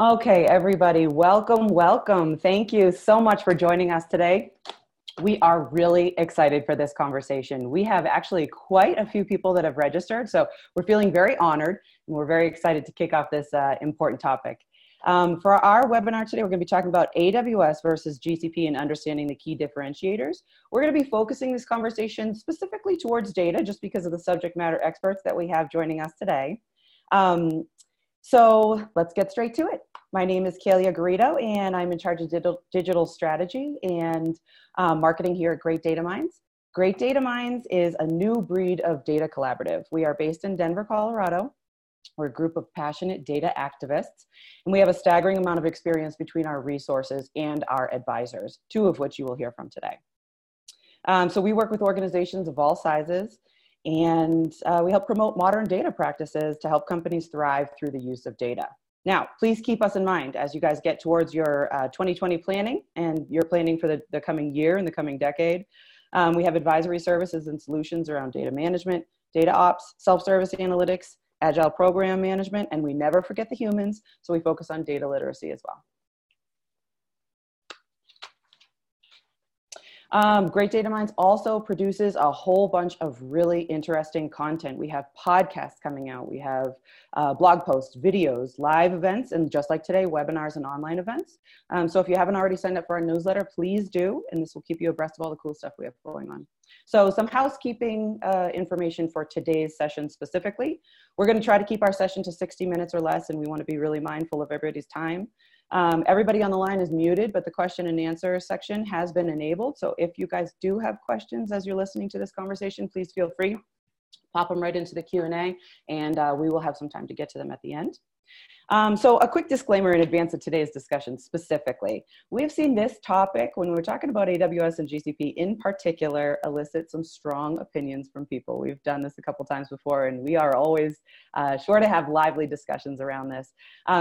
Okay, everybody, welcome, welcome. Thank you so much for joining us today. We are really excited for this conversation. We have actually quite a few people that have registered, so we're feeling very honored, and we're very excited to kick off this important topic. For our webinar today, we're going to be talking about AWS versus GCP and understanding the key differentiators. We're going to be focusing this conversation specifically towards data, just because of the subject matter experts that we have joining us today. So let's get straight to it. My name is Kalia Garrido, and I'm in charge of digital strategy and marketing here at Great Data Minds. Great Data Minds is a new breed of data collaborative. We are based in Denver, Colorado. We're a group of passionate data activists, and we have a staggering amount of experience between our resources and our advisors, two of which you will hear from today. So we work with organizations of all sizes, and we help promote modern data practices to help companies thrive through the use of data. Now, please keep us in mind as you guys get towards your 2020 planning and your planning for the coming year and the coming decade. We have advisory services and solutions around data management, data ops, self-service analytics, agile program management, and we never forget the humans, so we focus on data literacy as well. Great Data Minds also produces a whole bunch of really interesting content. We have podcasts coming out. We have blog posts, videos, live events, and just like today, webinars and online events. So if you haven't already signed up for our newsletter, please do, and this will keep you abreast of all the cool stuff we have going on. So some housekeeping information for today's session specifically. We're going to try to keep our session to 60 minutes or less, and we want to be really mindful of everybody's time. Everybody on the line is muted, but the question and answer section has been enabled. So if you guys do have questions as you're listening to this conversation, please feel free, pop them right into the Q&A, and we will have some time to get to them at the end. So a quick disclaimer in advance of today's discussion specifically. We've seen this topic, when we're talking about AWS and GCP in particular, elicit some strong opinions from people. We've done this a couple times before, and we are always sure to have lively discussions around this.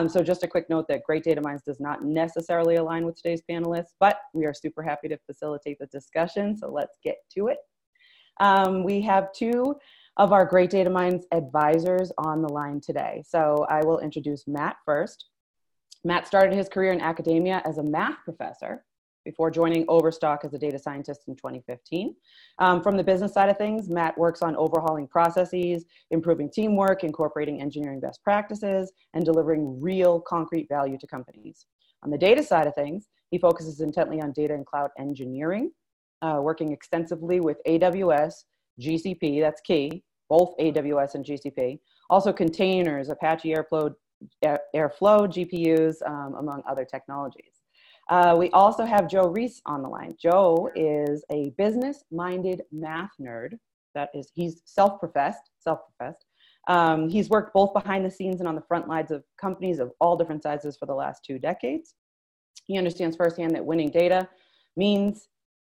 So just a quick note that Great Data Minds does not necessarily align with today's panelists, but we are super happy to facilitate the discussion, so let's get to it. We have two of our Great Data Minds advisors on the line today. So I will introduce Matt first. Matt started his career in academia as a math professor before joining Overstock as a data scientist in 2015. From the business side of things, Matt works on overhauling processes, improving teamwork, incorporating engineering best practices, and delivering real concrete value to companies. On the data side of things, he focuses intently on data and cloud engineering, working extensively with AWS, GCP, that's key, both AWS and GCP. Also containers, Apache Airflow, GPUs, among other technologies. We also have Joe Reese on the line. Joe is a business-minded math nerd. That is, he's self-professed. He's worked both behind the scenes and on the front lines of companies of all different sizes for the last 2 decades. He understands firsthand that winning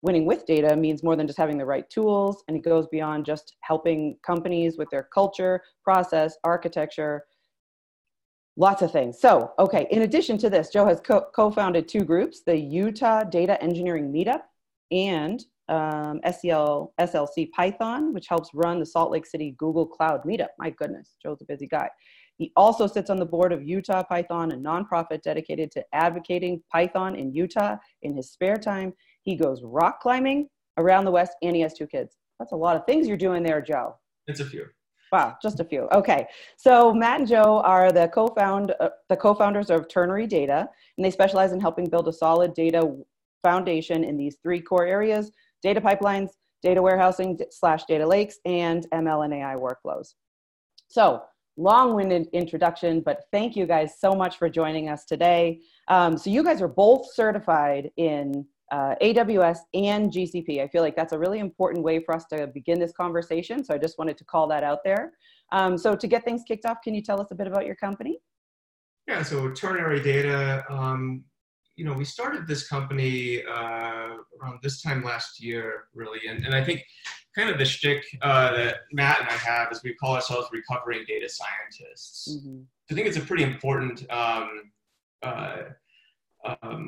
with data means more than just having the right tools, and it goes beyond just helping companies with their culture, process, architecture, lots of things. So, okay, in addition to this, Joe has co-founded two groups, the Utah Data Engineering Meetup and SLC Python, which helps run the Salt Lake City Google Cloud Meetup. My goodness, Joe's a busy guy. He also sits on the board of Utah Python, a nonprofit dedicated to advocating Python in Utah in his spare time. He goes rock climbing around the West, and he has 2 kids. That's a lot of things you're doing there, Joe. It's a few. Wow, just a few. Okay, so Matt and Joe are the co-founders of Ternary Data, and they specialize in helping build a solid data foundation in these 3 core areas: data pipelines, data warehousing / data lakes, and ML and AI workflows. So, long-winded introduction, but thank you guys so much for joining us today. So you guys are both certified in AWS and GCP. I feel like that's a really important way for us to begin this conversation, so I just wanted to call that out there. So to get things kicked off, can you tell us a bit about your company? Yeah, so Ternary Data, we started this company around this time last year, really, and I think kind of the shtick that Matt and I have is we call ourselves recovering data scientists. Mm-hmm. I think it's a pretty important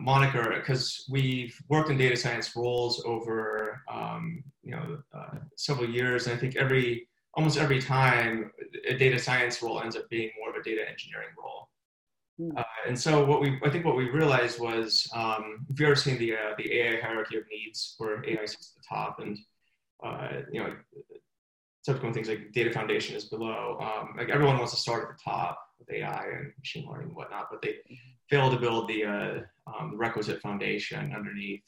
moniker, because we've worked in data science roles over several years, and I think almost every time a data science role ends up being more of a data engineering role. And so what we realized was, if you've ever seen the AI hierarchy of needs, where AI sits at the top and, subsequent things like data foundation is below. Like everyone wants to start at the top with AI and machine learning and whatnot, but they fail to build the requisite foundation underneath,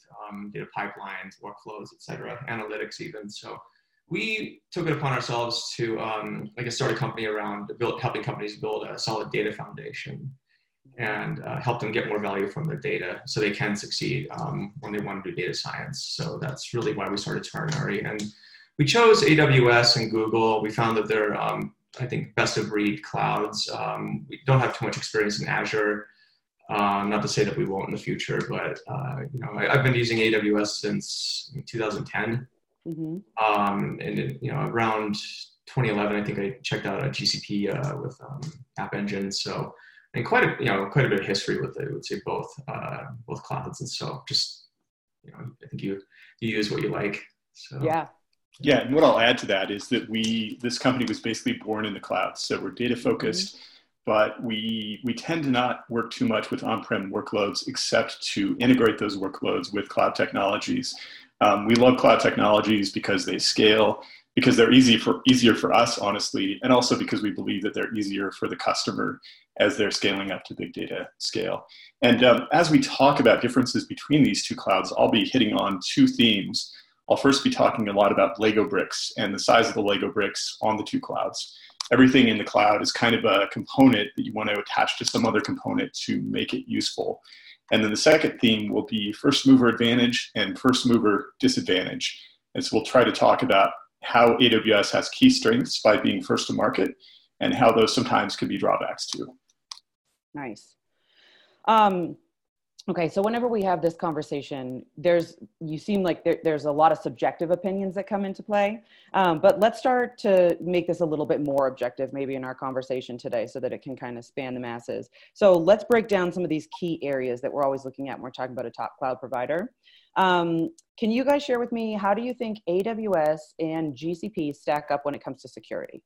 data pipelines, workflows, et cetera, analytics even. So we took it upon ourselves to start a company around helping companies build a solid data foundation and help them get more value from their data so they can succeed when they want to do data science. So that's really why we started Ternary. And we chose AWS and Google. We found that they're, best of breed clouds. We don't have too much experience in Azure. Not to say that we won't in the future, but I've been using AWS since 2010. Mm-hmm. Around 2011, I think I checked out a GCP with App Engine. So, and quite a bit of history with it. I would say both clouds. And so, just I think you use what you like. So. Yeah. Yeah, and what I'll add to that is that this company was basically born in the cloud. So we're data focused, but we tend to not work too much with on-prem workloads except to integrate those workloads with cloud technologies. We love cloud technologies because they scale, because they're easier for us, honestly, and also because we believe that they're easier for the customer as they're scaling up to big data scale. And as we talk about differences between these two clouds, I'll be hitting on two themes. I'll first be talking a lot about Lego bricks and the size of the Lego bricks on the two clouds. Everything in the cloud is kind of a component that you want to attach to some other component to make it useful. And then the second theme will be first mover advantage and first mover disadvantage. And so we'll try to talk about how AWS has key strengths by being first to market and how those sometimes can be drawbacks too. Nice. Okay, so whenever we have this conversation, there's a lot of subjective opinions that come into play, but let's start to make this a little bit more objective maybe in our conversation today so that it can kind of span the masses. So let's break down some of these key areas that we're always looking at when we're talking about a top cloud provider. Can you guys share with me, how do you think AWS and GCP stack up when it comes to security?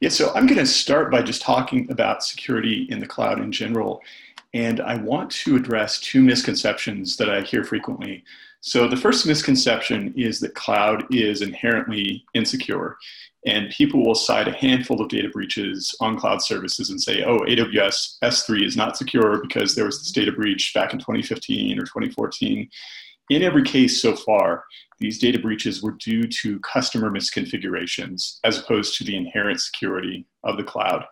Yeah, so I'm going to start by just talking about security in the cloud in general. And I want to address two misconceptions that I hear frequently. So the first misconception is that cloud is inherently insecure, and people will cite a handful of data breaches on cloud services and say, oh, AWS S3 is not secure because there was this data breach back in 2015 or 2014. In every case so far, these data breaches were due to customer misconfigurations as opposed to the inherent security of the cloud.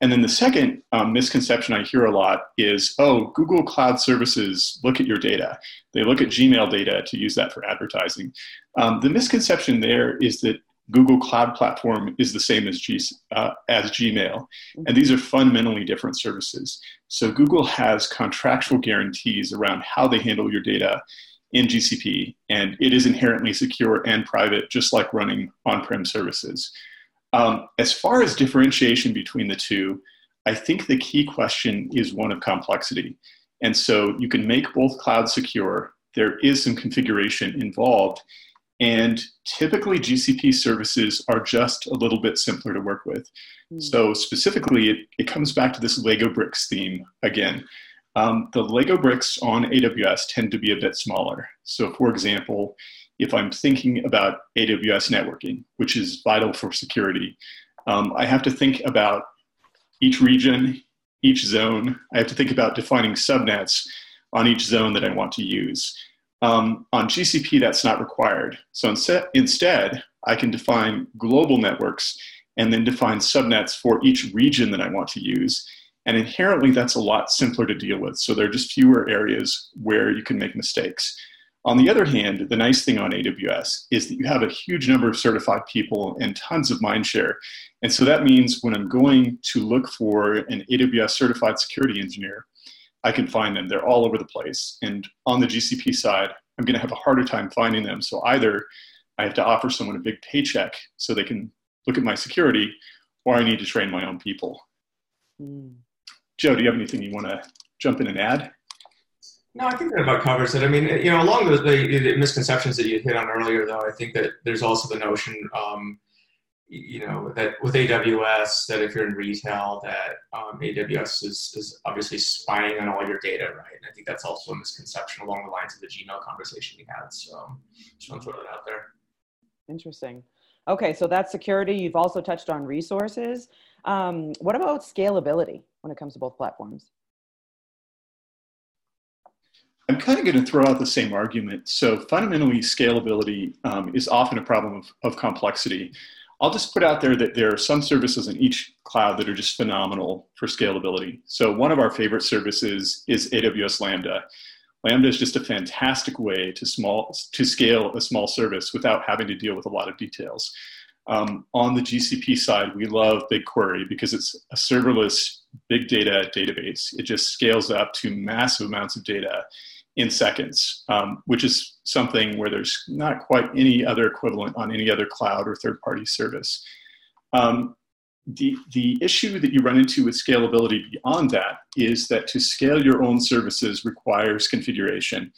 And then the second misconception I hear a lot is, oh, Google Cloud Services look at your data. They look at Gmail data to use that for advertising. The misconception there is that Google Cloud Platform is the same as Gmail. And these are fundamentally different services. So Google has contractual guarantees around how they handle your data in GCP, and it is inherently secure and private, just like running on-prem services. As far as differentiation between the two, I think the key question is one of complexity. And so you can make both clouds secure. There is some configuration involved. And typically GCP services are just a little bit simpler to work with. So specifically, it comes back to this Lego bricks theme again. The Lego bricks on AWS tend to be a bit smaller. So for example, if I'm thinking about AWS networking, which is vital for security, I have to think about each region, each zone. I have to think about defining subnets on each zone that I want to use. On GCP, that's not required. So instead, I can define global networks and then define subnets for each region that I want to use. And inherently, that's a lot simpler to deal with. So there are just fewer areas where you can make mistakes. On the other hand, the nice thing on AWS is that you have a huge number of certified people and tons of mindshare. And so that means when I'm going to look for an AWS certified security engineer, I can find them. They're all over the place. And on the GCP side, I'm going to have a harder time finding them. So either I have to offer someone a big paycheck so they can look at my security, or I need to train my own people. Joe, do you have anything you want to jump in and add? No, I think that about covers it. I mean, along those the misconceptions that you hit on earlier, though, I think that there's also the notion you know, that with AWS, that if you're in retail, that AWS is obviously spying on all your data, right? And I think that's also a misconception along the lines of the Gmail conversation we had. So just want to throw that out there. Interesting. Okay, so that's security. You've also touched on resources. What about scalability when it comes to both platforms? I'm kind of going to throw out the same argument. So fundamentally, scalability is often a problem of complexity. I'll just put out there that there are some services in each cloud that are just phenomenal for scalability. So one of our favorite services is AWS Lambda. Lambda is just a fantastic way to scale a small service without having to deal with a lot of details. On the GCP side, we love BigQuery because it's a serverless big data database. It just scales up to massive amounts of data in seconds, which is something where there's not quite any other equivalent on any other cloud or third-party service. The issue that you run into with scalability beyond that is that to scale your own services requires configuration.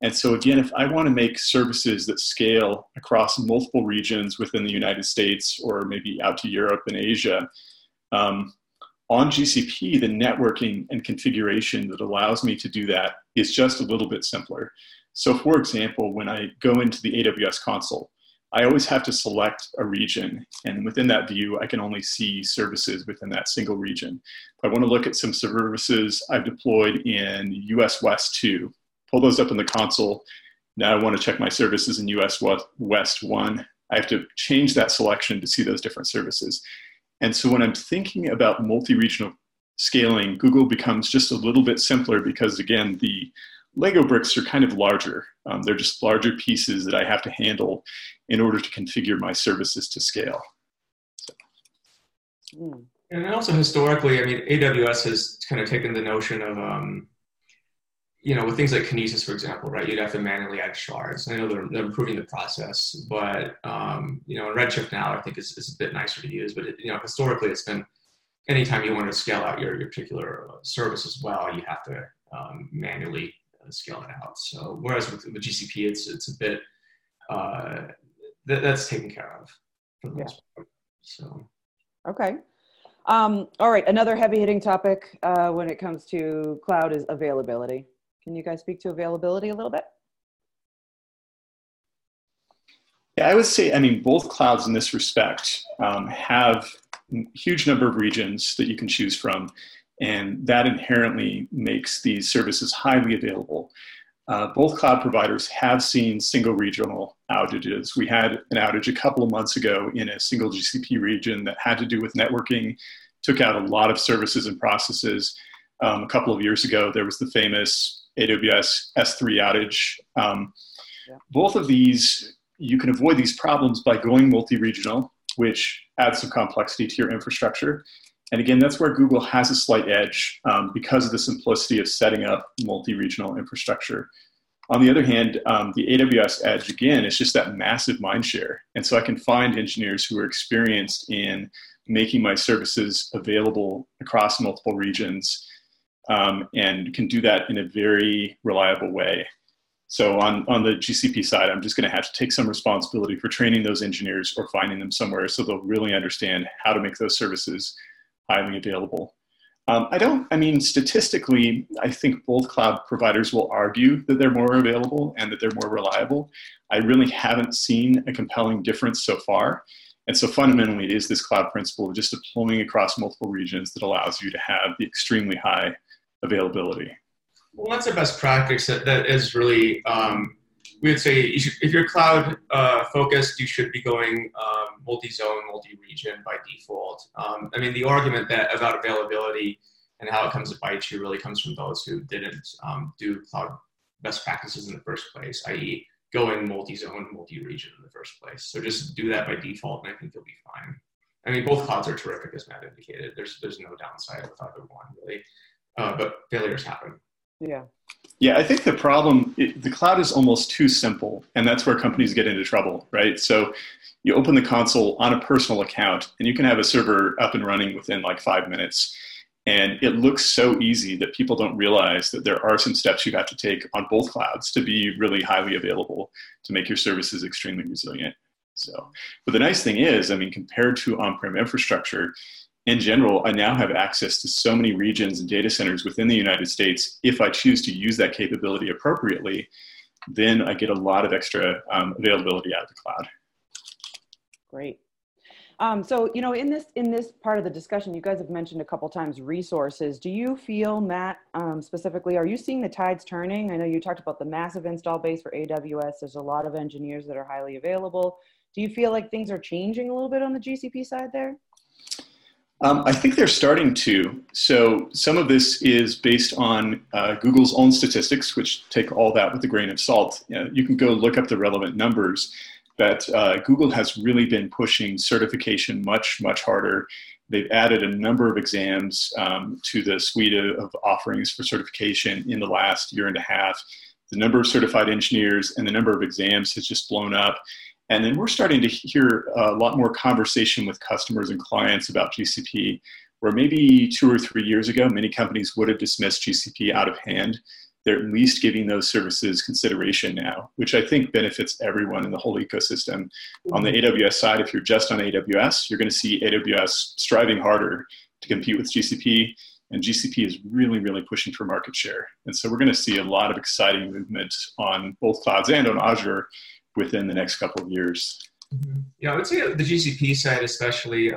And so again, if I want to make services that scale across multiple regions within the United States or maybe out to Europe and Asia, on GCP, the networking and configuration that allows me to do that is just a little bit simpler. So for example, when I go into the AWS console, I always have to select a region, and within that view, I can only see services within that single region. If I want to look at some services I've deployed in US West 2, pull those up in the console. Now I want to check my services in US West 1. I have to change that selection to see those different services. And so when I'm thinking about multi-regional scaling, Google becomes just a little bit simpler because, again, the Lego bricks are kind of larger. They're just larger pieces that I have to handle in order to configure my services to scale. And also historically, I mean, AWS has kind of taken the notion of, you know, with things like Kinesis, for example, right, you'd have to manually add shards. I know they're improving the process, but, you know, Redshift now I think is a bit nicer to use, but, you know, historically it's been anytime you want to scale out your particular service as well, you have to manually scale it out. So whereas with GCP, it's a bit that's taken care of for the most part. So okay, all right. Another heavy-hitting topic when it comes to cloud is availability. Can you guys speak to availability a little bit? Yeah, I would say, I mean, both clouds in this respect have a huge number of regions that you can choose from. And that inherently makes these services highly available. Both cloud providers have seen single regional outages. We had an outage a couple of months ago in a single GCP region that had to do with networking, took out a lot of services and processes. A couple of years ago, there was the famous AWS S3 outage. Both of these, you can avoid these problems by going multi-regional, which adds some complexity to your infrastructure. And again, that's where Google has a slight edge because of the simplicity of setting up multi-regional infrastructure. On the other hand, the AWS edge, again, is just that massive mind share. And so I can find engineers who are experienced in making my services available across multiple regions and can do that in a very reliable way. So on the GCP side, I'm just going to have to take some responsibility for training those engineers or finding them somewhere so they'll really understand how to make those services highly available. Statistically, I think both cloud providers will argue that they're more available and that they're more reliable. I really haven't seen a compelling difference so far. And so fundamentally, it is this cloud principle of just deploying across multiple regions that allows you to have the extremely high availability. Well, that's a best practice that is really, we would say if you're cloud focused, you should be going multi-zone, multi-region by default. I mean, the argument that about availability and how it comes to bite you really comes from those who didn't do cloud best practices in the first place, i.e. going multi-zone, multi-region in the first place. So just do that by default and I think you'll be fine. I mean, both clouds are terrific as Matt indicated. There's no downside with either one really, but failures happen. Yeah, I think the problem, the cloud is almost too simple, and that's where companies get into trouble, right? So you open the console on a personal account, and you can have a server up and running within like 5 minutes. And it looks so easy that people don't realize that there are some steps you have to take on both clouds to be really highly available, to make your services extremely resilient. So, but the nice thing is, I mean, compared to on-prem infrastructure, in general, I now have access to so many regions and data centers within the United States. If I choose to use that capability appropriately, then I get a lot of extra availability out of the cloud. Great. So, you know, in this part of the discussion, you guys have mentioned a couple times resources. Do you feel, Matt, specifically, are you seeing the tides turning? I know you talked about the massive install base for AWS. There's a lot of engineers that are highly available. Do you feel like things are changing a little bit on the GCP side there? I think they're starting to. So some of this is based on Google's own statistics, which take all that with a grain of salt. You can go look up the relevant numbers. But Google has really been pushing certification much, much harder. They've added a number of exams to the suite of offerings for certification in the last year and a half. The number of certified engineers and the number of exams has just blown up. And then we're starting to hear a lot more conversation with customers and clients about GCP, where maybe 2 or 3 years ago, many companies would have dismissed GCP out of hand. They're at least giving those services consideration now, which I think benefits everyone in the whole ecosystem. Mm-hmm. On the AWS side, if you're just on AWS, you're going to see AWS striving harder to compete with GCP. And GCP is really, really pushing for market share. And so we're going to see a lot of exciting movement on both clouds and on Azure within the next couple of years. Mm-hmm. Yeah, I would say the GCP side especially,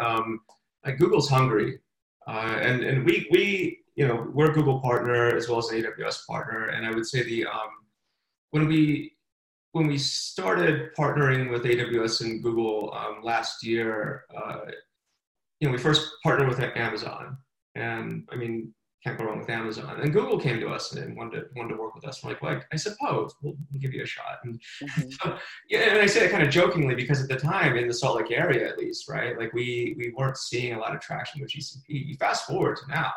Google's hungry. And we you know, we're a Google partner as well as an AWS partner, and I would say the when we started partnering with AWS and Google last year, you know, we first partnered with Amazon, and I mean, can't go wrong with Amazon. And Google came to us and wanted to work with us. We're like, well, I suppose we'll give you a shot. And mm-hmm. So, yeah, and I say that kind of jokingly because at the time in the Salt Lake area, at least, right, like we weren't seeing a lot of traction with GCP. You fast forward to now,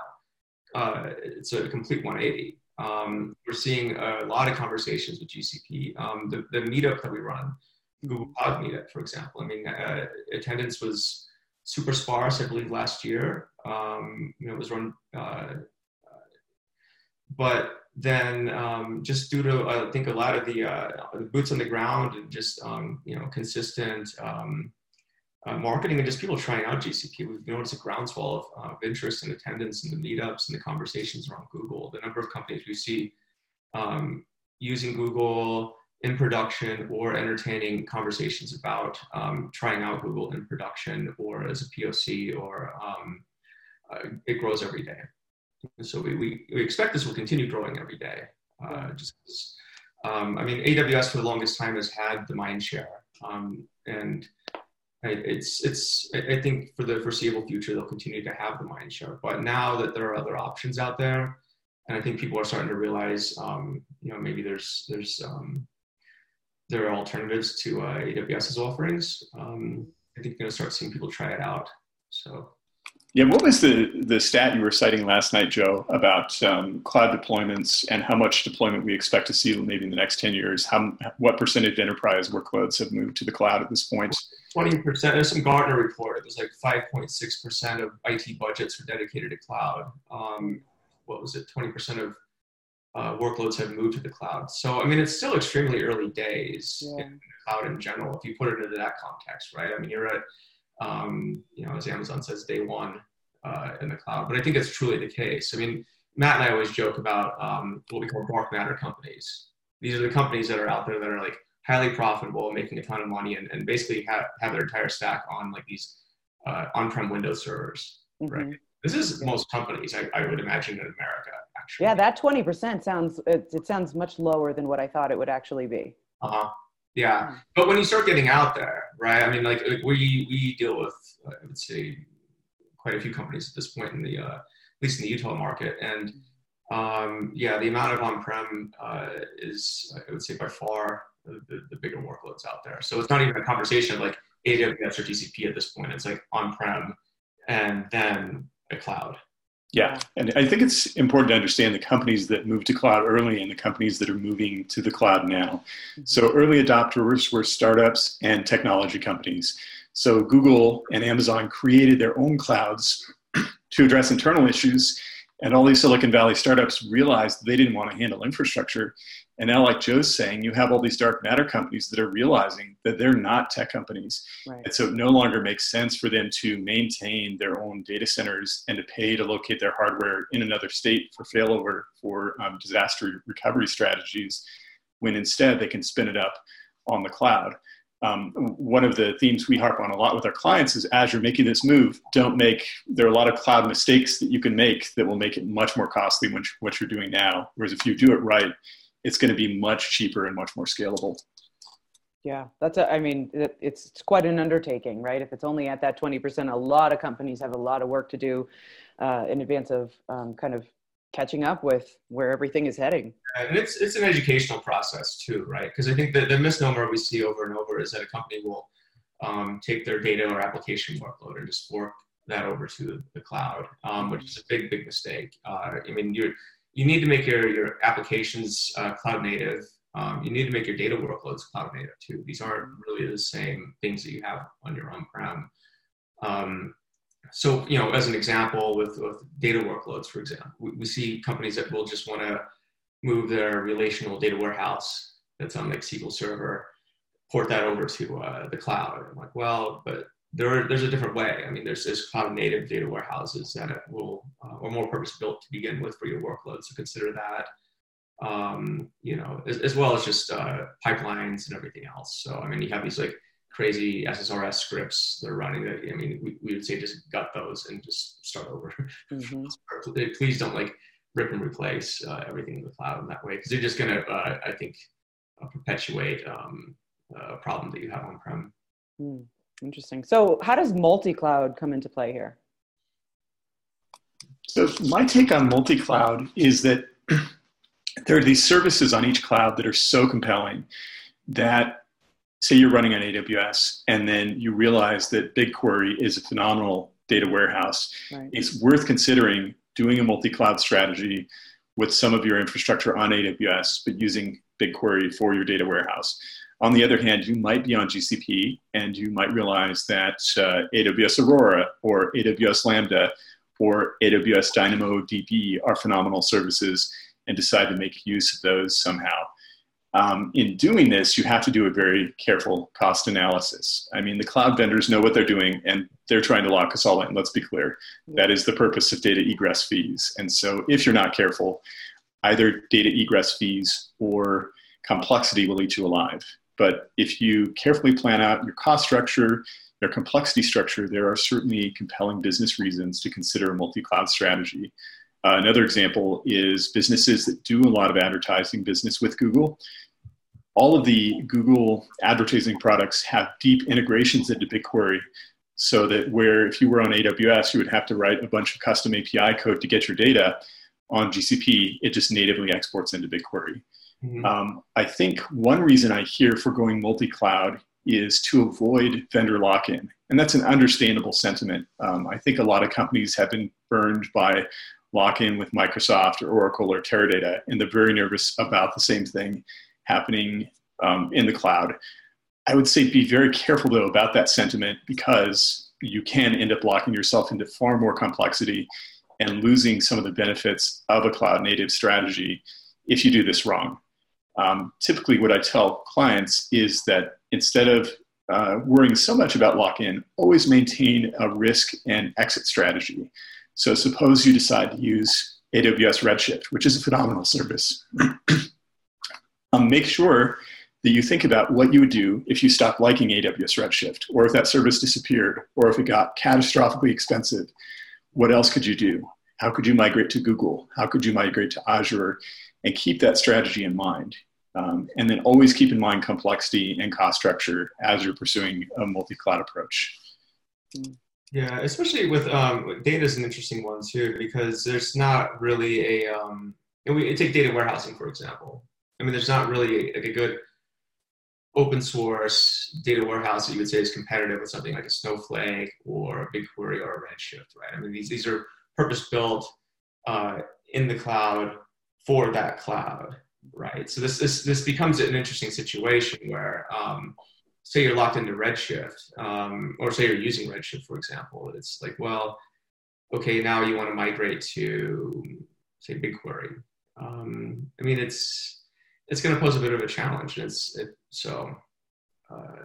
it's a complete 180. We're seeing a lot of conversations with GCP. The meetup that we run, Google Cloud Meetup, for example. I mean, attendance was super sparse, I believe, last year. You know, it was run. But then just due to, I think, a lot of the boots on the ground and just, you know, consistent marketing and just people trying out GCP, we've noticed a groundswell of interest and attendance in the meetups and the conversations around Google. The number of companies we see using Google in production or entertaining conversations about trying out Google in production or as a POC, or it grows every day. And so we expect this will continue growing every day. I mean, AWS for the longest time has had the mind share, and it's I think for the foreseeable future, they'll continue to have the mind share. But now that there are other options out there, and I think people are starting to realize, you know, maybe there are alternatives to AWS's offerings. I think you're going to start seeing people try it out. So. Yeah, what was the stat you were citing last night, Joe, about cloud deployments and how much deployment we expect to see maybe in the next 10 years? What percentage of enterprise workloads have moved to the cloud at this point? 20%. There's some Gartner report. It was like 5.6% of IT budgets were dedicated to cloud. 20% of workloads have moved to the cloud. So, I mean, it's still extremely early days in the cloud in general, if you put it into that context, right? I mean, you're at... you know, as Amazon says, day one in the cloud. But I think it's truly the case. I mean, Matt and I always joke about what we call dark matter companies. These are the companies that are out there that are like highly profitable, making a ton of money, and basically have their entire stack on like these on-prem Windows servers. Mm-hmm. Right? This is most companies, I would imagine, in America, actually. Yeah, that 20% sounds, it sounds much lower than what I thought it would actually be. Uh-huh. Yeah, but when you start getting out there, right? I mean, like we deal with, I would say, quite a few companies at this point in the, at least in the Utah market, and yeah, the amount of on-prem is, I would say, by far the bigger workloads out there. So it's not even a conversation of like AWS or GCP at this point. It's like on-prem and then a cloud. Yeah, and I think it's important to understand the companies that moved to cloud early and the companies that are moving to the cloud now. So early adopters were startups and technology companies. So Google and Amazon created their own clouds to address internal issues, and all these Silicon Valley startups realized they didn't want to handle infrastructure. And now, like Joe's saying, you have all these dark matter companies that are realizing that they're not tech companies. Right. And so it no longer makes sense for them to maintain their own data centers and to pay to locate their hardware in another state for failover, for disaster recovery strategies, when instead they can spin it up on the cloud. One of the themes we harp on a lot with our clients is, as you're making this move, there are a lot of cloud mistakes that you can make that will make it much more costly than what you're doing now. Whereas if you do it right, it's going to be much cheaper and much more scalable. Yeah, it's quite an undertaking, right? If it's only at that 20%, a lot of companies have a lot of work to do in advance of kind of catching up with where everything is heading. And it's an educational process too, right? Because I think the misnomer we see over and over is that a company will take their data or application workload and just fork that over to the cloud, which is a big, big mistake. You need to make your applications cloud native. You need to make your data workloads cloud native too. These aren't really the same things that you have on your on-prem. So, as an example with data workloads, for example, we see companies that will just want to move their relational data warehouse that's on like SQL Server, port that over to the cloud. And I'm like, well, but there's a different way. I mean, there's cloud native data warehouses that are more purpose built to begin with for your workloads. So consider that, as well as just pipelines and everything else. So, you have these like crazy SSRS scripts that are running. We would say just gut those and just start over. Mm-hmm. Please don't like rip and replace everything in the cloud in that way, because they're just going to, perpetuate a problem that you have on-prem. Mm. Interesting. So how does multi-cloud come into play here? So my take on multi-cloud is that there are these services on each cloud that are so compelling that, say you're running on AWS and then you realize that BigQuery is a phenomenal data warehouse. Right. It's worth considering doing a multi-cloud strategy with some of your infrastructure on AWS, but using BigQuery for your data warehouse. On the other hand, you might be on GCP and you might realize that AWS Aurora or AWS Lambda or AWS DynamoDB are phenomenal services and decide to make use of those somehow. In doing this, you have to do a very careful cost analysis. The cloud vendors know what they're doing and they're trying to lock us all in. Let's be clear. That is the purpose of data egress fees. And so if you're not careful, either data egress fees or complexity will eat you alive. But if you carefully plan out your cost structure, your complexity structure, there are certainly compelling business reasons to consider a multi-cloud strategy. Another example is businesses that do a lot of advertising business with Google. All of the Google advertising products have deep integrations into BigQuery, so that if you were on AWS, you would have to write a bunch of custom API code to get your data. On GCP, it just natively exports into BigQuery. Mm-hmm. I think one reason I hear for going multi-cloud is to avoid vendor lock-in. And that's an understandable sentiment. I think a lot of companies have been burned by lock-in with Microsoft or Oracle or Teradata, and they're very nervous about the same thing happening in the cloud. I would say be very careful, though, about that sentiment, because you can end up locking yourself into far more complexity and losing some of the benefits of a cloud-native strategy if you do this wrong. Typically what I tell clients is that instead of worrying so much about lock-in, always maintain a risk and exit strategy. So suppose you decide to use AWS Redshift, which is a phenomenal service. Make sure that you think about what you would do if you stopped liking AWS Redshift, or if that service disappeared, or if it got catastrophically expensive. What else could you do? How could you migrate to Google? How could you migrate to Azure? And keep that strategy in mind. And then always keep in mind complexity and cost structure as you're pursuing a multi-cloud approach. Yeah, especially with data is an interesting one too, because there's not really a, and we take data warehousing, for example. There's not really a good open source data warehouse that you would say is competitive with something like a Snowflake or a BigQuery or a Redshift, right? These are purpose-built in the cloud for that cloud, right? So this becomes an interesting situation where, say you're locked into Redshift, or say you're using Redshift, for example. It's like, well, okay, now you want to migrate to, say, BigQuery. it's going to pose a bit of a challenge. It's one of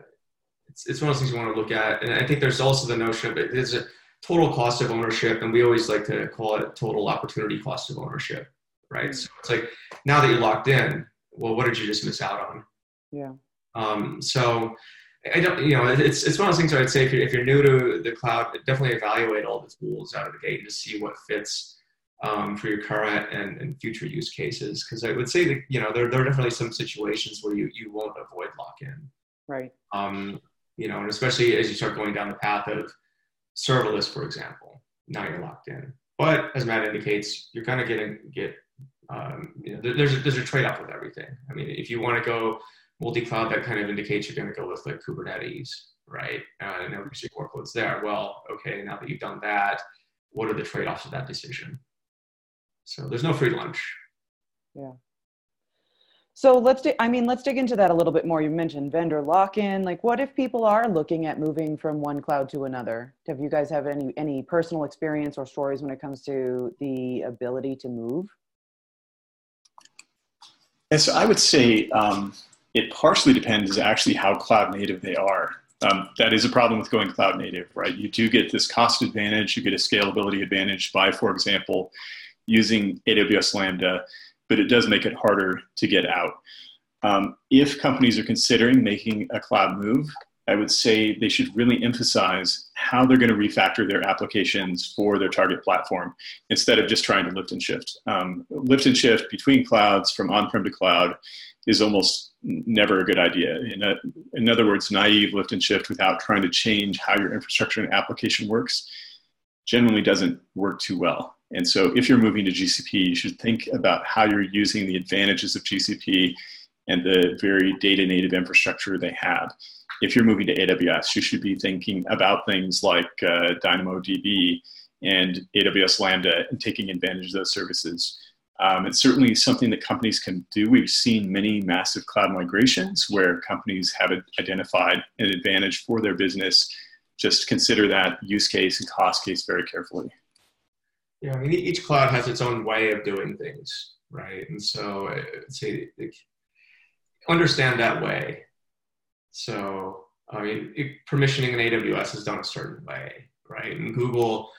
those things you want to look at. And I think there's also the notion of it's a total cost of ownership, and we always like to call it total opportunity cost of ownership, right? So it's like, now that you're locked in, well, what did you just miss out on? Yeah. So I don't, it's one of those things where I'd say if you're new to the cloud, definitely evaluate all the tools out of the gate to see what fits for your current and future use cases. Because I would say that, there are definitely some situations where you won't avoid lock-in. Right. And especially as you start going down the path of serverless, for example, now you're locked in. But as Matt indicates, you're kind of going to get, there's a trade-off with everything. I mean, if you want to go multi-cloud, that kind of indicates you're going to go with like Kubernetes, right? And every workload's there. Well, okay, now that you've done that, what are the trade-offs of that decision? So there's no free lunch. Yeah. So let's dig into that a little bit more. You mentioned vendor lock-in. Like, what if people are looking at moving from one cloud to another? Have you guys have any personal experience or stories when it comes to the ability to move? Yeah, so I would say it partially depends actually how cloud native they are. That is a problem with going cloud native, right? You do get this cost advantage. You get a scalability advantage by, for example, using AWS Lambda, but it does make it harder to get out. If companies are considering making a cloud move, I would say they should really emphasize how they're going to refactor their applications for their target platform instead of just trying to lift and shift. Lift and shift between clouds from on-prem to cloud is almost never a good idea. In other words, naive lift and shift without trying to change how your infrastructure and application works generally doesn't work too well. And so if you're moving to GCP, you should think about how you're using the advantages of GCP and the very data native infrastructure they have. If you're moving to AWS, you should be thinking about things like DynamoDB and AWS Lambda and taking advantage of those services. It's certainly something that companies can do. We've seen many massive cloud migrations where companies have identified an advantage for their business. Just consider that use case and cost case very carefully. Yeah, I mean, each cloud has its own way of doing things, right? And so, understand that way. So, I mean, permissioning in AWS is done a certain way, right? And Google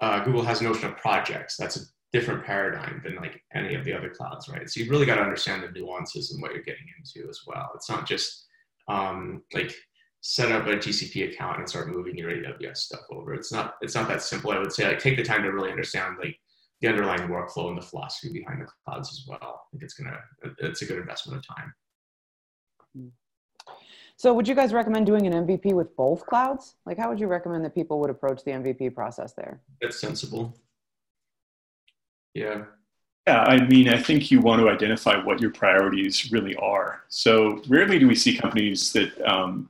has a notion of projects. That's a different paradigm than like any of the other clouds, right? So you really got to understand the nuances and what you're getting into as well. It's not just set up a GCP account and start moving your AWS stuff over. It's not that simple. I would say take the time to really understand the underlying workflow and the philosophy behind the clouds as well. I think it's a good investment of time. So would you guys recommend doing an MVP with both clouds? Like, how would you recommend that people would approach the MVP process there? That's sensible. Yeah. Yeah, I mean, I think you want to identify what your priorities really are. So rarely do we see companies that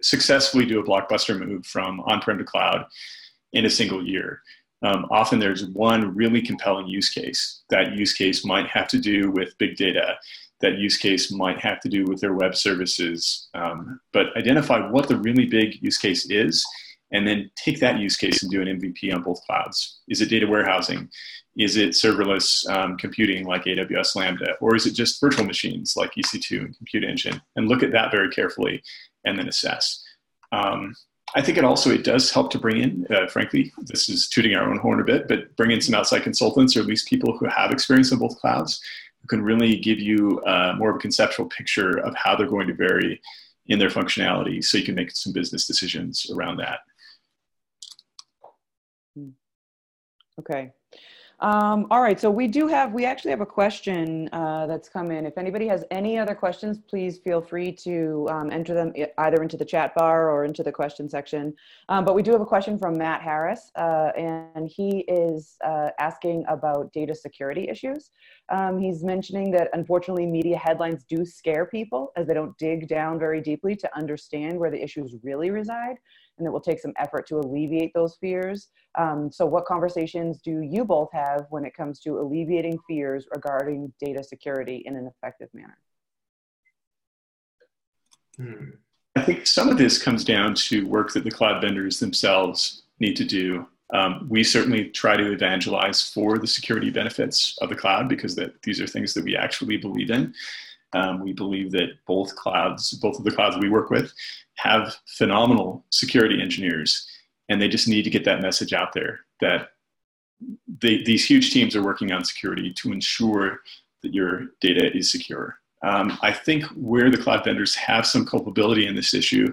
successfully do a blockbuster move from on-prem to cloud in a single year. Often there's one really compelling use case. That use case might have to do with big data. That use case might have to do with their web services. But identify what the really big use case is, and then take that use case and do an MVP on both clouds. Is it data warehousing? Is it serverless computing like AWS Lambda? Or is it just virtual machines like EC2 and Compute Engine? And look at that very carefully and then assess. I think it does help to bring in, frankly, this is tooting our own horn a bit, but bring in some outside consultants or at least people who have experience in both clouds who can really give you more of a conceptual picture of how they're going to vary in their functionality so you can make some business decisions around that. Okay. All right. So we actually have a question that's come in. If anybody has any other questions, please feel free to enter them either into the chat bar or into the question section. But we do have a question from Matt Harris, and he is asking about data security issues. He's mentioning that unfortunately media headlines do scare people as they don't dig down very deeply to understand where the issues really reside, and it will take some effort to alleviate those fears. So what conversations do you both have when it comes to alleviating fears regarding data security in an effective manner? I think some of this comes down to work that the cloud vendors themselves need to do. We certainly try to evangelize for the security benefits of the cloud because these are things that we actually believe in. We believe that both clouds, both of the clouds we work with, have phenomenal security engineers, and they just need to get that message out there that these huge teams are working on security to ensure that your data is secure. I think where the cloud vendors have some culpability in this issue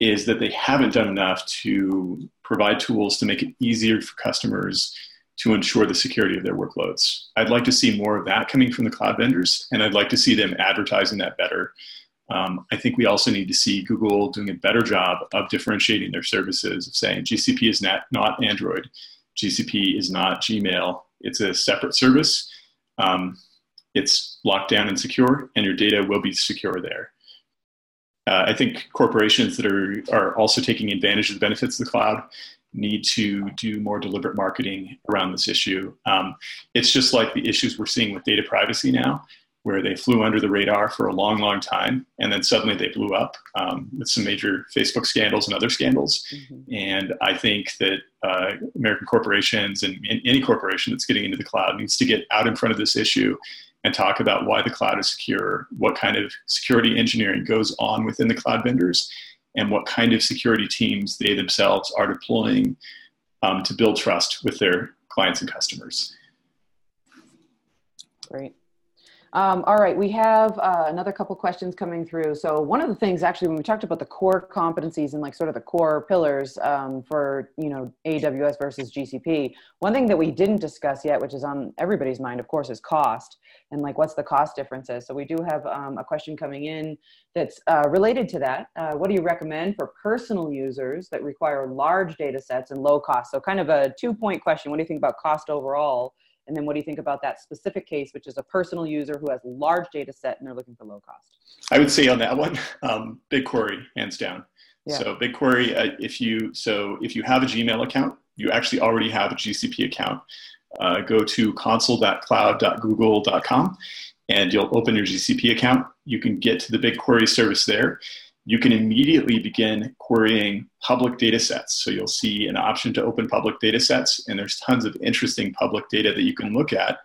is that they haven't done enough to provide tools to make it easier for customers to ensure the security of their workloads. I'd like to see more of that coming from the cloud vendors, and I'd like to see them advertising that better. I think we also need to see Google doing a better job of differentiating their services, of saying GCP is not Android, GCP is not Gmail, it's a separate service. It's locked down and secure, and your data will be secure there. I think corporations that are also taking advantage of the benefits of the cloud need to do more deliberate marketing around this issue. It's just like the issues we're seeing with data privacy now, where they flew under the radar for a long, long time, and then suddenly they blew up with some major Facebook scandals and other scandals. Mm-hmm. And I think that American corporations and any corporation that's getting into the cloud needs to get out in front of this issue and talk about why the cloud is secure, what kind of security engineering goes on within the cloud vendors, and what kind of security teams they themselves are deploying to build trust with their clients and customers. Great. All right, we have another couple questions coming through. So one of the things, actually, when we talked about the core competencies and like sort of the core pillars for, you know, AWS versus GCP, one thing that we didn't discuss yet, which is on everybody's mind, of course, is cost and like what's the cost differences. So we do have a question coming in that's related to that. What do you recommend for personal users that require large data sets and low cost? So kind of a two-point question. What do you think about cost overall? And then what do you think about that specific case, which is a personal user who has large data set and they're looking for low cost? I would say on that one, BigQuery, hands down. Yeah. So BigQuery, if you have a Gmail account, you actually already have a GCP account. Go to console.cloud.google.com and you'll open your GCP account. You can get to the BigQuery service there. You can immediately begin querying public data sets. So you'll see an option to open public data sets, and there's tons of interesting public data that you can look at.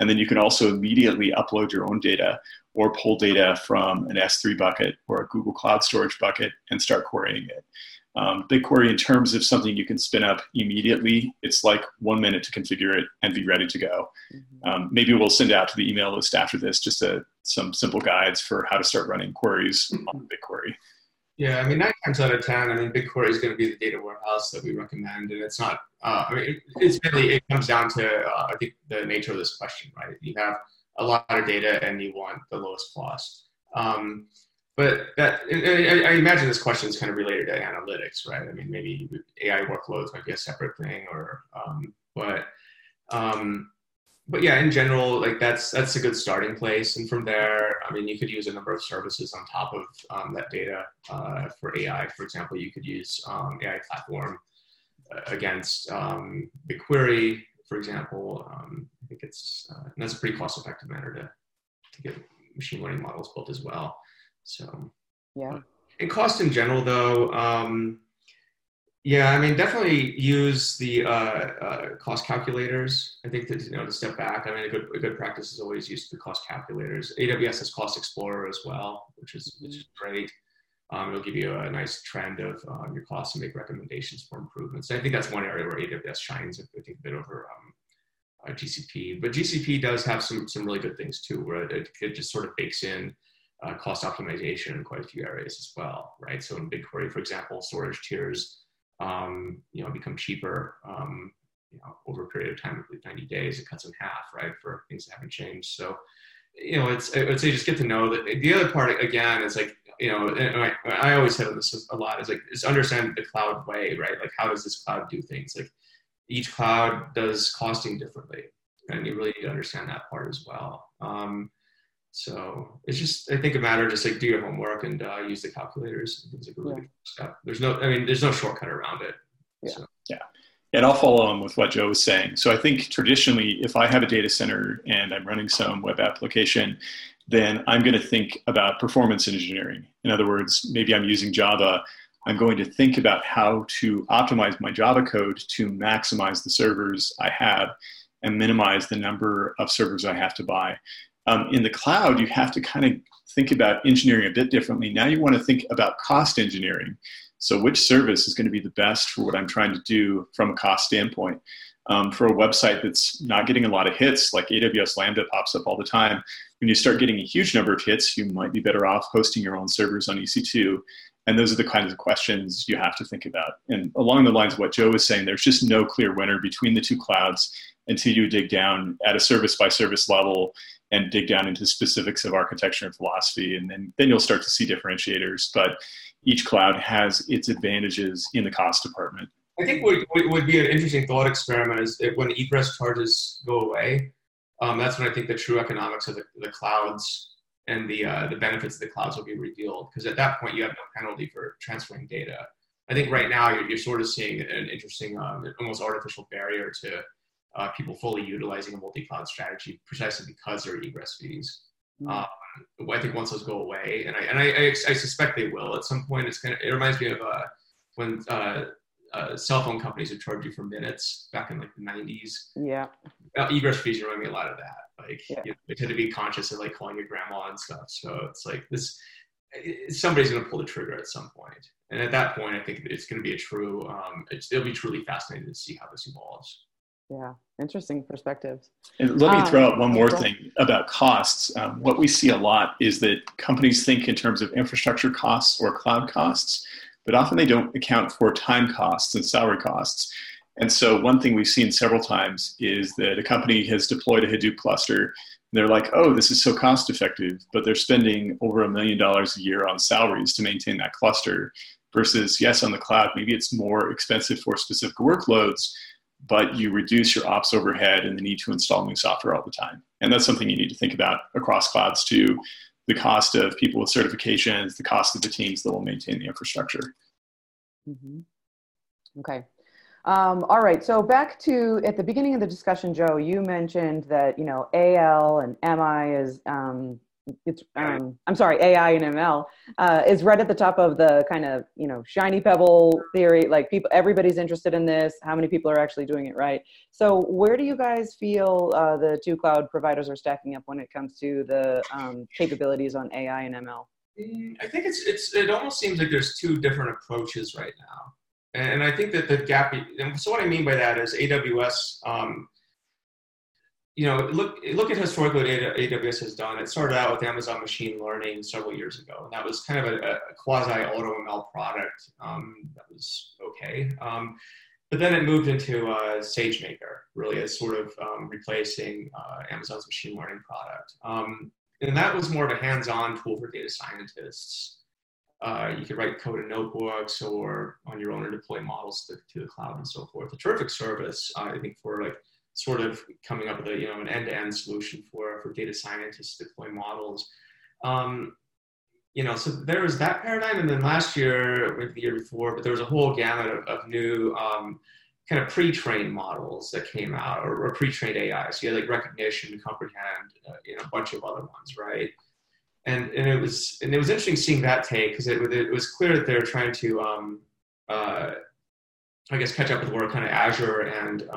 And then you can also immediately upload your own data or pull data from an S3 bucket or a Google Cloud Storage bucket and start querying it. BigQuery, in terms of something you can spin up immediately, it's like 1 minute to configure it and be ready to go. Mm-hmm. Maybe we'll send out to the email list after this just some simple guides for how to start running queries on BigQury. Yeah, I mean, 9 times out of 10, I mean, BigQuery is going to be the data warehouse that we recommend, and it's not. It comes down to I think the nature of this question, right? You have a lot of data, and you want the lowest cost. But that, I imagine this question is kind of related to analytics, right? I mean, maybe AI workloads might be a separate thing, or but yeah, in general, like that's a good starting place. And from there, I mean, you could use a number of services on top of that data for AI. For example, you could use AI platform against BigQuery, for example. I think it's and that's a pretty cost-effective manner to get machine learning models built as well. So, yeah. And cost in general, though, I mean, definitely use the cost calculators. I think that, you know, to step back, I mean, a good practice is always use the cost calculators. AWS has Cost Explorer as well, which is great. It'll give you a nice trend of your costs and make recommendations for improvements. I think that's one area where AWS shines, I think, a bit over GCP. But GCP does have some really good things, too, where it just sort of bakes in cost optimization in quite a few areas as well, right? So in BigQuery, for example, storage tiers, become cheaper, over a period of time, I believe 90 days, it cuts in half, right? For things that haven't changed. So, I would say just get to know that. The other part, again, is like, and I always said this a lot, is understand the cloud way, right? Like, how does this cloud do things? Like, each cloud does costing differently. And you really need to understand that part as well. So it's just, I think, a matter of just like do your homework and use the calculators. It's like a really good step. There's no shortcut around it. Yeah. So. Yeah. And I'll follow on with what Joe was saying. So I think traditionally, if I have a data center and I'm running some web application, then I'm going to think about performance engineering. In other words, maybe I'm using Java. I'm going to think about how to optimize my Java code to maximize the servers I have and minimize the number of servers I have to buy. In the cloud, you have to kind of think about engineering a bit differently. Now you want to think about cost engineering. So which service is going to be the best for what I'm trying to do from a cost standpoint? For a website that's not getting a lot of hits, like AWS Lambda pops up all the time, when you start getting a huge number of hits, you might be better off hosting your own servers on EC2. And those are the kinds of questions you have to think about. And along the lines of what Joe was saying, there's just no clear winner between the two clouds until you dig down at a service by service level and dig down into specifics of architecture and philosophy. And then you'll start to see differentiators. But each cloud has its advantages in the cost department. I think what would be an interesting thought experiment is that when egress charges go away, that's when I think the true economics of the clouds and the benefits of the clouds will be revealed. Because at that point, you have no penalty for transferring data. I think right now, you're sort of seeing an interesting, almost artificial barrier to people fully utilizing a multi-cloud strategy precisely because there are egress fees. I think once those go away, and I suspect they will at some point, it reminds me of when... cell phone companies would charge you for minutes back in like the 90s. Yeah. Egress fees remind me a lot of that. Like, yeah. They tend to be conscious of like calling your grandma and stuff. So it's like somebody's going to pull the trigger at some point. And at that point, I think it's going to be it'll be truly fascinating to see how this evolves. Yeah, interesting perspectives. And let me throw out one more thing about costs. What we see a lot is that companies think in terms of infrastructure costs or cloud costs, but often they don't account for time costs and salary costs. And so one thing we've seen several times is that a company has deployed a Hadoop cluster, and they're like, oh, this is so cost effective, but they're spending over $1 million a year on salaries to maintain that cluster versus, yes, on the cloud, maybe it's more expensive for specific workloads, but you reduce your ops overhead and the need to install new software all the time. And that's something you need to think about across clouds too. The cost of people with certifications, the cost of the teams that will maintain the infrastructure. Mm-hmm. Okay. All right. So back to at the beginning of the discussion, Joe, you mentioned that, AL and MI is, AI and ML is right at the top of the kind of, shiny pebble theory, like everybody's interested in this, how many people are actually doing it right. So where do you guys feel the two cloud providers are stacking up when it comes to the capabilities on AI and ML? I think it almost seems like there's two different approaches right now. And I think that the gap, and so what I mean by that is AWS, look at historically what AWS has done. It started out with Amazon Machine Learning several years ago. And that was kind of a quasi-AutoML product that was okay. But then it moved into SageMaker, really as sort of replacing Amazon's machine learning product. And that was more of a hands-on tool for data scientists. You could write code in notebooks or on your own and deploy models to the cloud and so forth. A terrific service, I think, for like, sort of coming up with an end-to-end solution for data scientists to deploy models. So there was that paradigm. And then last year, or the year before, but there was a whole gamut of new kind of pre-trained models that came out or pre-trained AI. So you had like recognition, comprehend, a bunch of other ones, right? And it was interesting seeing that take because it was clear that they were trying to, catch up with where kind of Azure and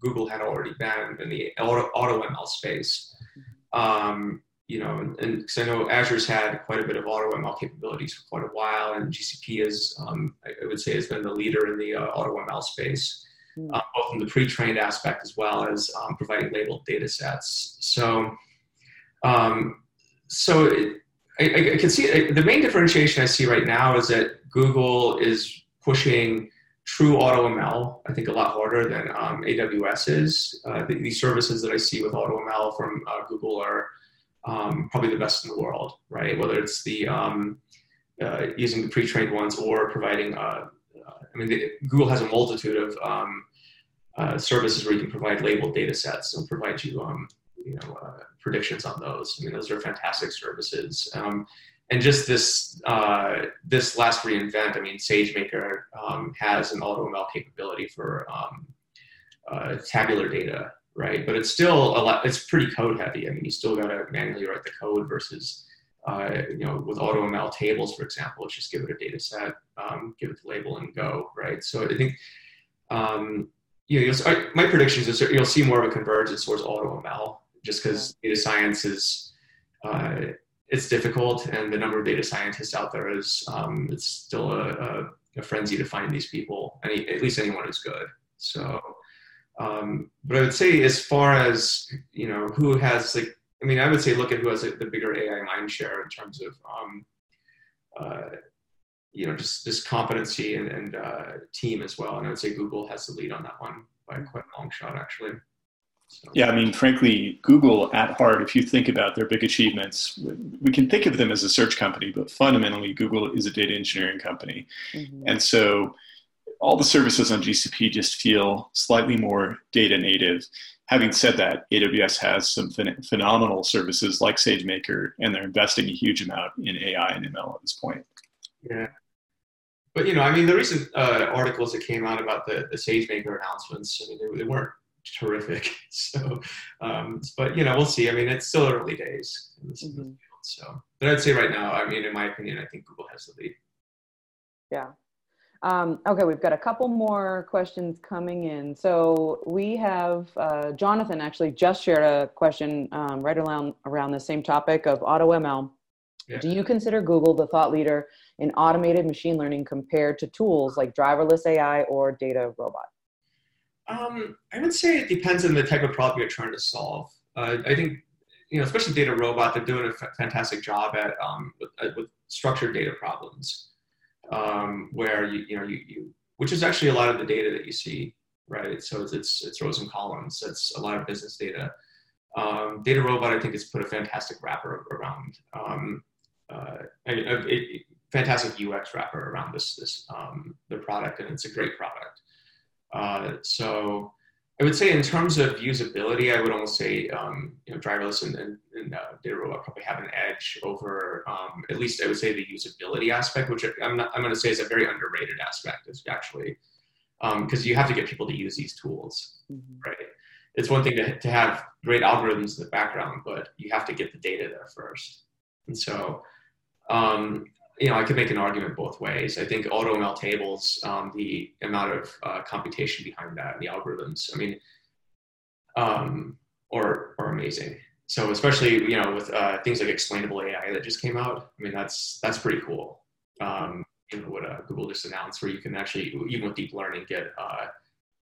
Google had already been in the AutoML space. And because I know Azure's had quite a bit of AutoML capabilities for quite a while, and GCP is, I would say, has been the leader in the AutoML space, both in the pre-trained aspect as well as providing labeled data sets. So I can see the main differentiation I see right now is that Google is pushing true AutoML, I think a lot harder than AWS is. The services that I see with AutoML from Google are probably the best in the world, right? Whether it's the using the pre-trained ones or providing, Google has a multitude of services where you can provide labeled data sets and provide you, predictions on those. Those are fantastic services. And just this last reinvent, SageMaker has an AutoML capability for tabular data, right? But it's still it's pretty code heavy. You still got to manually write the code versus, with AutoML tables, for example, it's just give it a data set, give it the label and go, right? So I think, my prediction is you'll see more of a convergence towards AutoML just because data science is, it's difficult, and the number of data scientists out there is, it's still a frenzy to find these people, at least anyone who's good. So, but I would say as far as, you know, who has like, I mean, I would say look at who has the bigger AI mind share in terms of, you know, just competency and team as well. And I would say Google has the lead on that one by quite a long shot, actually. So. Yeah, I mean, frankly, Google at heart, if you think about their big achievements, we can think of them as a search company, but fundamentally, Google is a data engineering company. Mm-hmm. And so all the services on GCP just feel slightly more data native. Having said that, AWS has some phenomenal services like SageMaker, and they're investing a huge amount in AI and ML at this point. Yeah. But, you know, I mean, the recent articles that came out about the SageMaker announcements, I mean, they weren't terrific. So, but, you know, we'll see. I mean, it's still early days in this field. So, but I'd say right now, I mean, in my opinion, I think Google has the lead. Yeah. Okay, we've got a couple more questions coming in. So we have Jonathan actually just shared a question right around the same topic of AutoML. Yeah. Do you consider Google the thought leader in automated machine learning compared to tools like driverless AI or DataRobot? I would say it depends on the type of problem you're trying to solve. I think, you know, especially DataRobot, they're doing a fantastic job at with structured data problems. Where you which is actually a lot of the data that you see, right? So it's rows and columns. That's a lot of business data. DataRobot, I think, has put a fantastic wrapper around, a fantastic UX wrapper around this the product, and it's a great product. So I would say in terms of usability, I would almost say you know, driverless and DataRobot probably have an edge over at least I would say the usability aspect, which I'm going to say is a very underrated aspect, is actually because you have to get people to use these tools, right? It's one thing to have great algorithms in the background, but you have to get the data there first. And so, you know, I could make an argument both ways. I think AutoML tables, the amount of computation behind that, the algorithms, I mean, are amazing. So especially, you know, with things like explainable AI that just came out, I mean, that's pretty cool. You know, what Google just announced, where you can actually, even with deep learning, get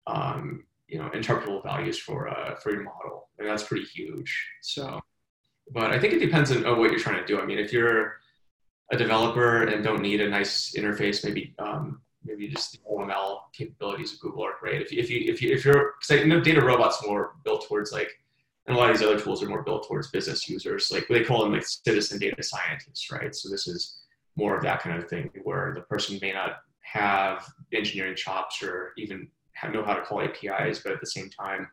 you know, interpretable values for your model. I mean, that's pretty huge. So, but I think it depends on what you're trying to do. I mean, if you're a developer and don't need a nice interface, maybe just the OML capabilities of Google are great. If you're, because I know DataRobot's more built towards like, and a lot of these other tools are more built towards business users. Like they call them like citizen data scientists, right? So this is more of that kind of thing where the person may not have engineering chops or even know how to call APIs, but at the same time,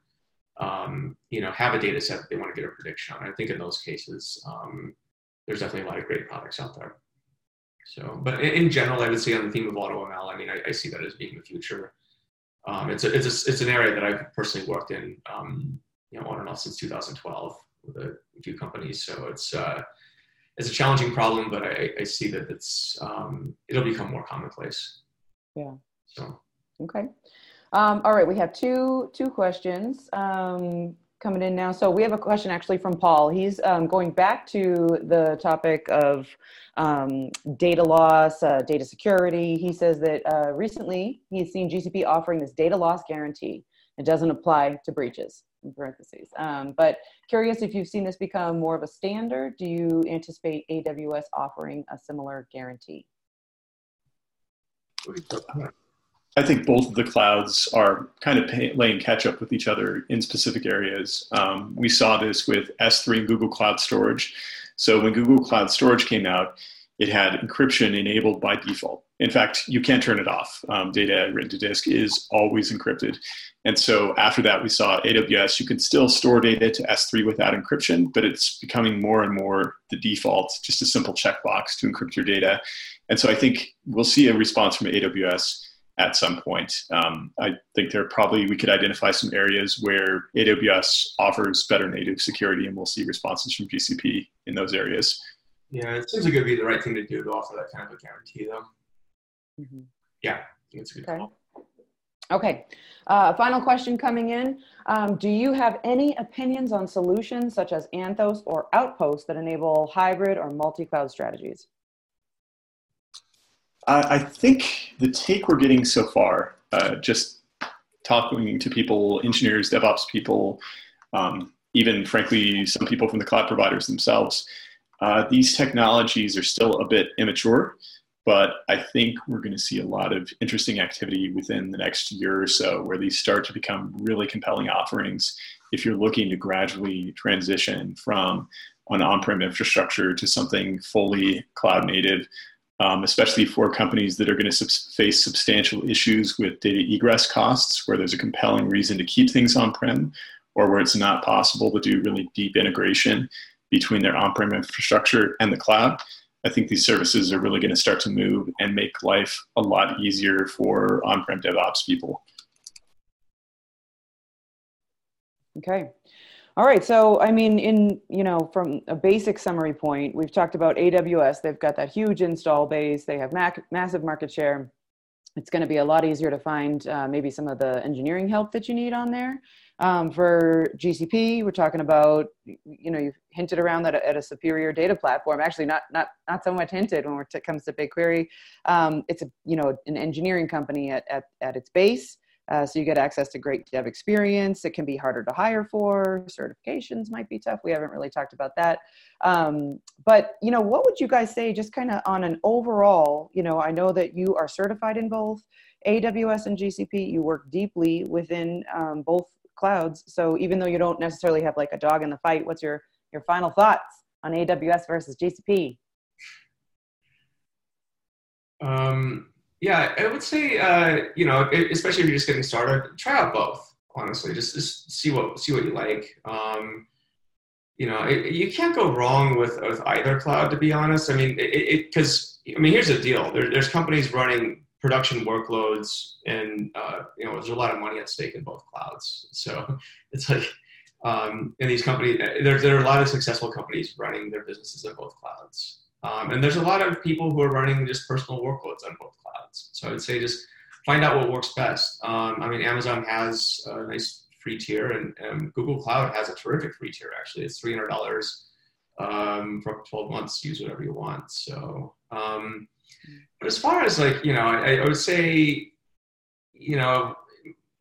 you know, have a data set that they want to get a prediction on. I think in those cases, there's definitely a lot of great products out there. So, but in general, I would say on the theme of AutoML, I mean, I see that as being the future. It's an area that I've personally worked in, you know, on and off since 2012 with a few companies. So it's a challenging problem, but I see that it's it'll become more commonplace. Yeah. So. Okay. All right, we have two questions coming in now. So we have a question actually from Paul. He's going back to the topic of data loss, data security. He says that recently he's seen GCP offering this data loss guarantee. It doesn't apply to breaches, in parentheses. But curious if you've seen this become more of a standard. Do you anticipate AWS offering a similar guarantee? I think both of the clouds are kind of playing catch up with each other in specific areas. We saw this with S3 and Google Cloud Storage. So when Google Cloud Storage came out, it had encryption enabled by default. In fact, you can't turn it off. Data written to disk is always encrypted. And so after that, we saw AWS, you can still store data to S3 without encryption, but it's becoming more and more the default, just a simple checkbox to encrypt your data. And so I think we'll see a response from AWS at some point. I think we could identify some areas where AWS offers better native security, and we'll see responses from GCP in those areas. Yeah, it seems like it would be the right thing to do to offer that kind of a guarantee, though. Mm-hmm. Yeah, I think it's a good call. Okay, final question coming in. Do you have any opinions on solutions such as Anthos or Outpost that enable hybrid or multi-cloud strategies? I think the take we're getting so far, just talking to people, engineers, DevOps people, even frankly, some people from the cloud providers themselves, these technologies are still a bit immature, but I think we're going to see a lot of interesting activity within the next year or so where these start to become really compelling offerings if you're looking to gradually transition from an on-prem infrastructure to something fully cloud native, especially for companies that are going to face substantial issues with data egress costs, where there's a compelling reason to keep things on-prem or where it's not possible to do really deep integration between their on-prem infrastructure and the cloud. I think these services are really going to start to move and make life a lot easier for on-prem DevOps people. Okay. All right. So, I mean, from a basic summary point, we've talked about AWS. They've got that huge install base. They have massive market share. It's going to be a lot easier to find maybe some of the engineering help that you need on there. For GCP, we're talking about, you've hinted around that at a superior data platform. Actually, not so much hinted when it comes to BigQuery. It's an engineering company at its base, so you get access to great dev experience. It can be harder to hire for. Certifications might be tough. We haven't really talked about that. But what would you guys say, just kind of on an overall? I know that you are certified in both AWS and GCP. You work deeply within both clouds. So even though you don't necessarily have like a dog in the fight, what's your final thoughts on AWS versus GCP? Yeah, I would say, especially if you're just getting started, try out both, honestly, just see what you like. You can't go wrong with either cloud, to be honest. I mean, here's the deal. There's companies running production workloads and, there's a lot of money at stake in both clouds. So it's like, and these companies, there are a lot of successful companies running their businesses in both clouds. And there's a lot of people who are running just personal workloads on both clouds. So I would say just find out what works best. Amazon has a nice free tier, and Google Cloud has a terrific free tier, actually. It's $300 for up to 12 months. Use whatever you want. So, but as far as I would say,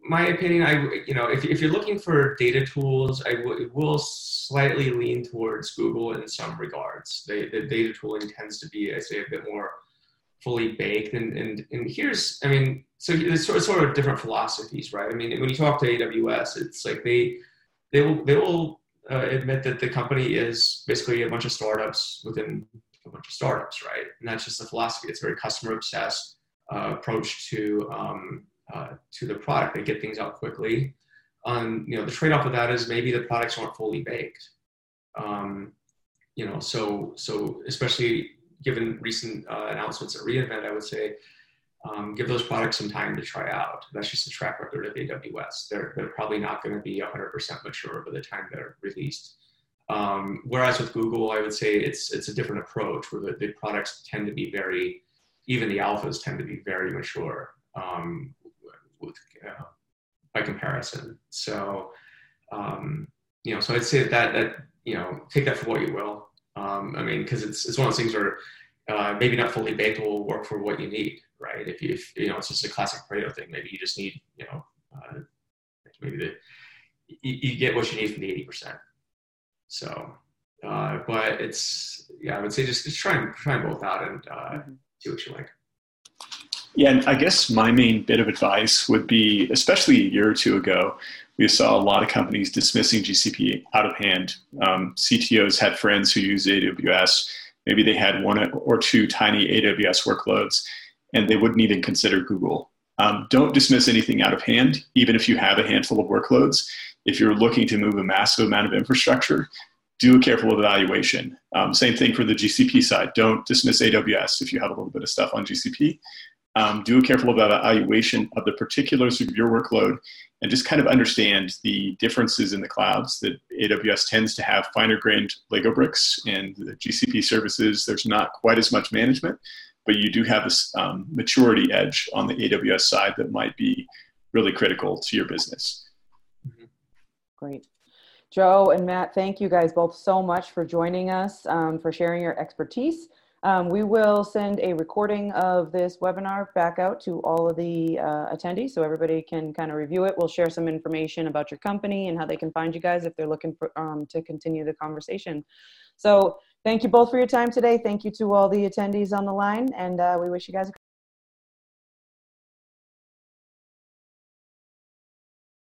my opinion, if you're looking for data tools, I will slightly lean towards Google in some regards. The data tooling tends to be, I'd say, a bit more fully baked. And so there's sort of different philosophies, right? I mean, when you talk to AWS, it's like they will admit that the company is basically a bunch of startups within a bunch of startups, right? And that's just the philosophy. It's a very customer obsessed approach to the product. They get things out quickly. The trade-off of that is maybe the products aren't fully baked. So especially given recent announcements at reInvent, I would say give those products some time to try out. That's just the track record of AWS. They're probably not going to be 100% mature by the time they're released. Whereas with Google, I would say it's a different approach where the products tend to be very, even the alphas tend to be very mature. By comparison. So, so I'd say that take that for what you will. Cause it's one of those things where, maybe not fully baked will work for what you need, right? If it's just a classic Pareto thing, maybe you just need, you get what you need from the 80%. So, but I would say just try both out and, see what you like. Yeah, and I guess my main bit of advice would be, especially a year or two ago, we saw a lot of companies dismissing GCP out of hand. CTOs had friends who used AWS. Maybe they had one or two tiny AWS workloads, and they wouldn't even consider Google. Don't dismiss anything out of hand, even if you have a handful of workloads. If you're looking to move a massive amount of infrastructure, do a careful evaluation. Same thing for the GCP side. Don't dismiss AWS if you have a little bit of stuff on GCP. Do a careful evaluation of the particulars of your workload and just kind of understand the differences in the clouds that AWS tends to have finer-grained Lego bricks, and the GCP services, there's not quite as much management, but you do have this maturity edge on the AWS side that might be really critical to your business. Great. Joe and Matt, thank you guys both so much for joining us, for sharing your expertise. We will send a recording of this webinar back out to all of the attendees so everybody can kind of review it. We'll share some information about your company and how they can find you guys if they're looking for, to continue the conversation. So thank you both for your time today. Thank you to all the attendees on the line, and we wish you guys a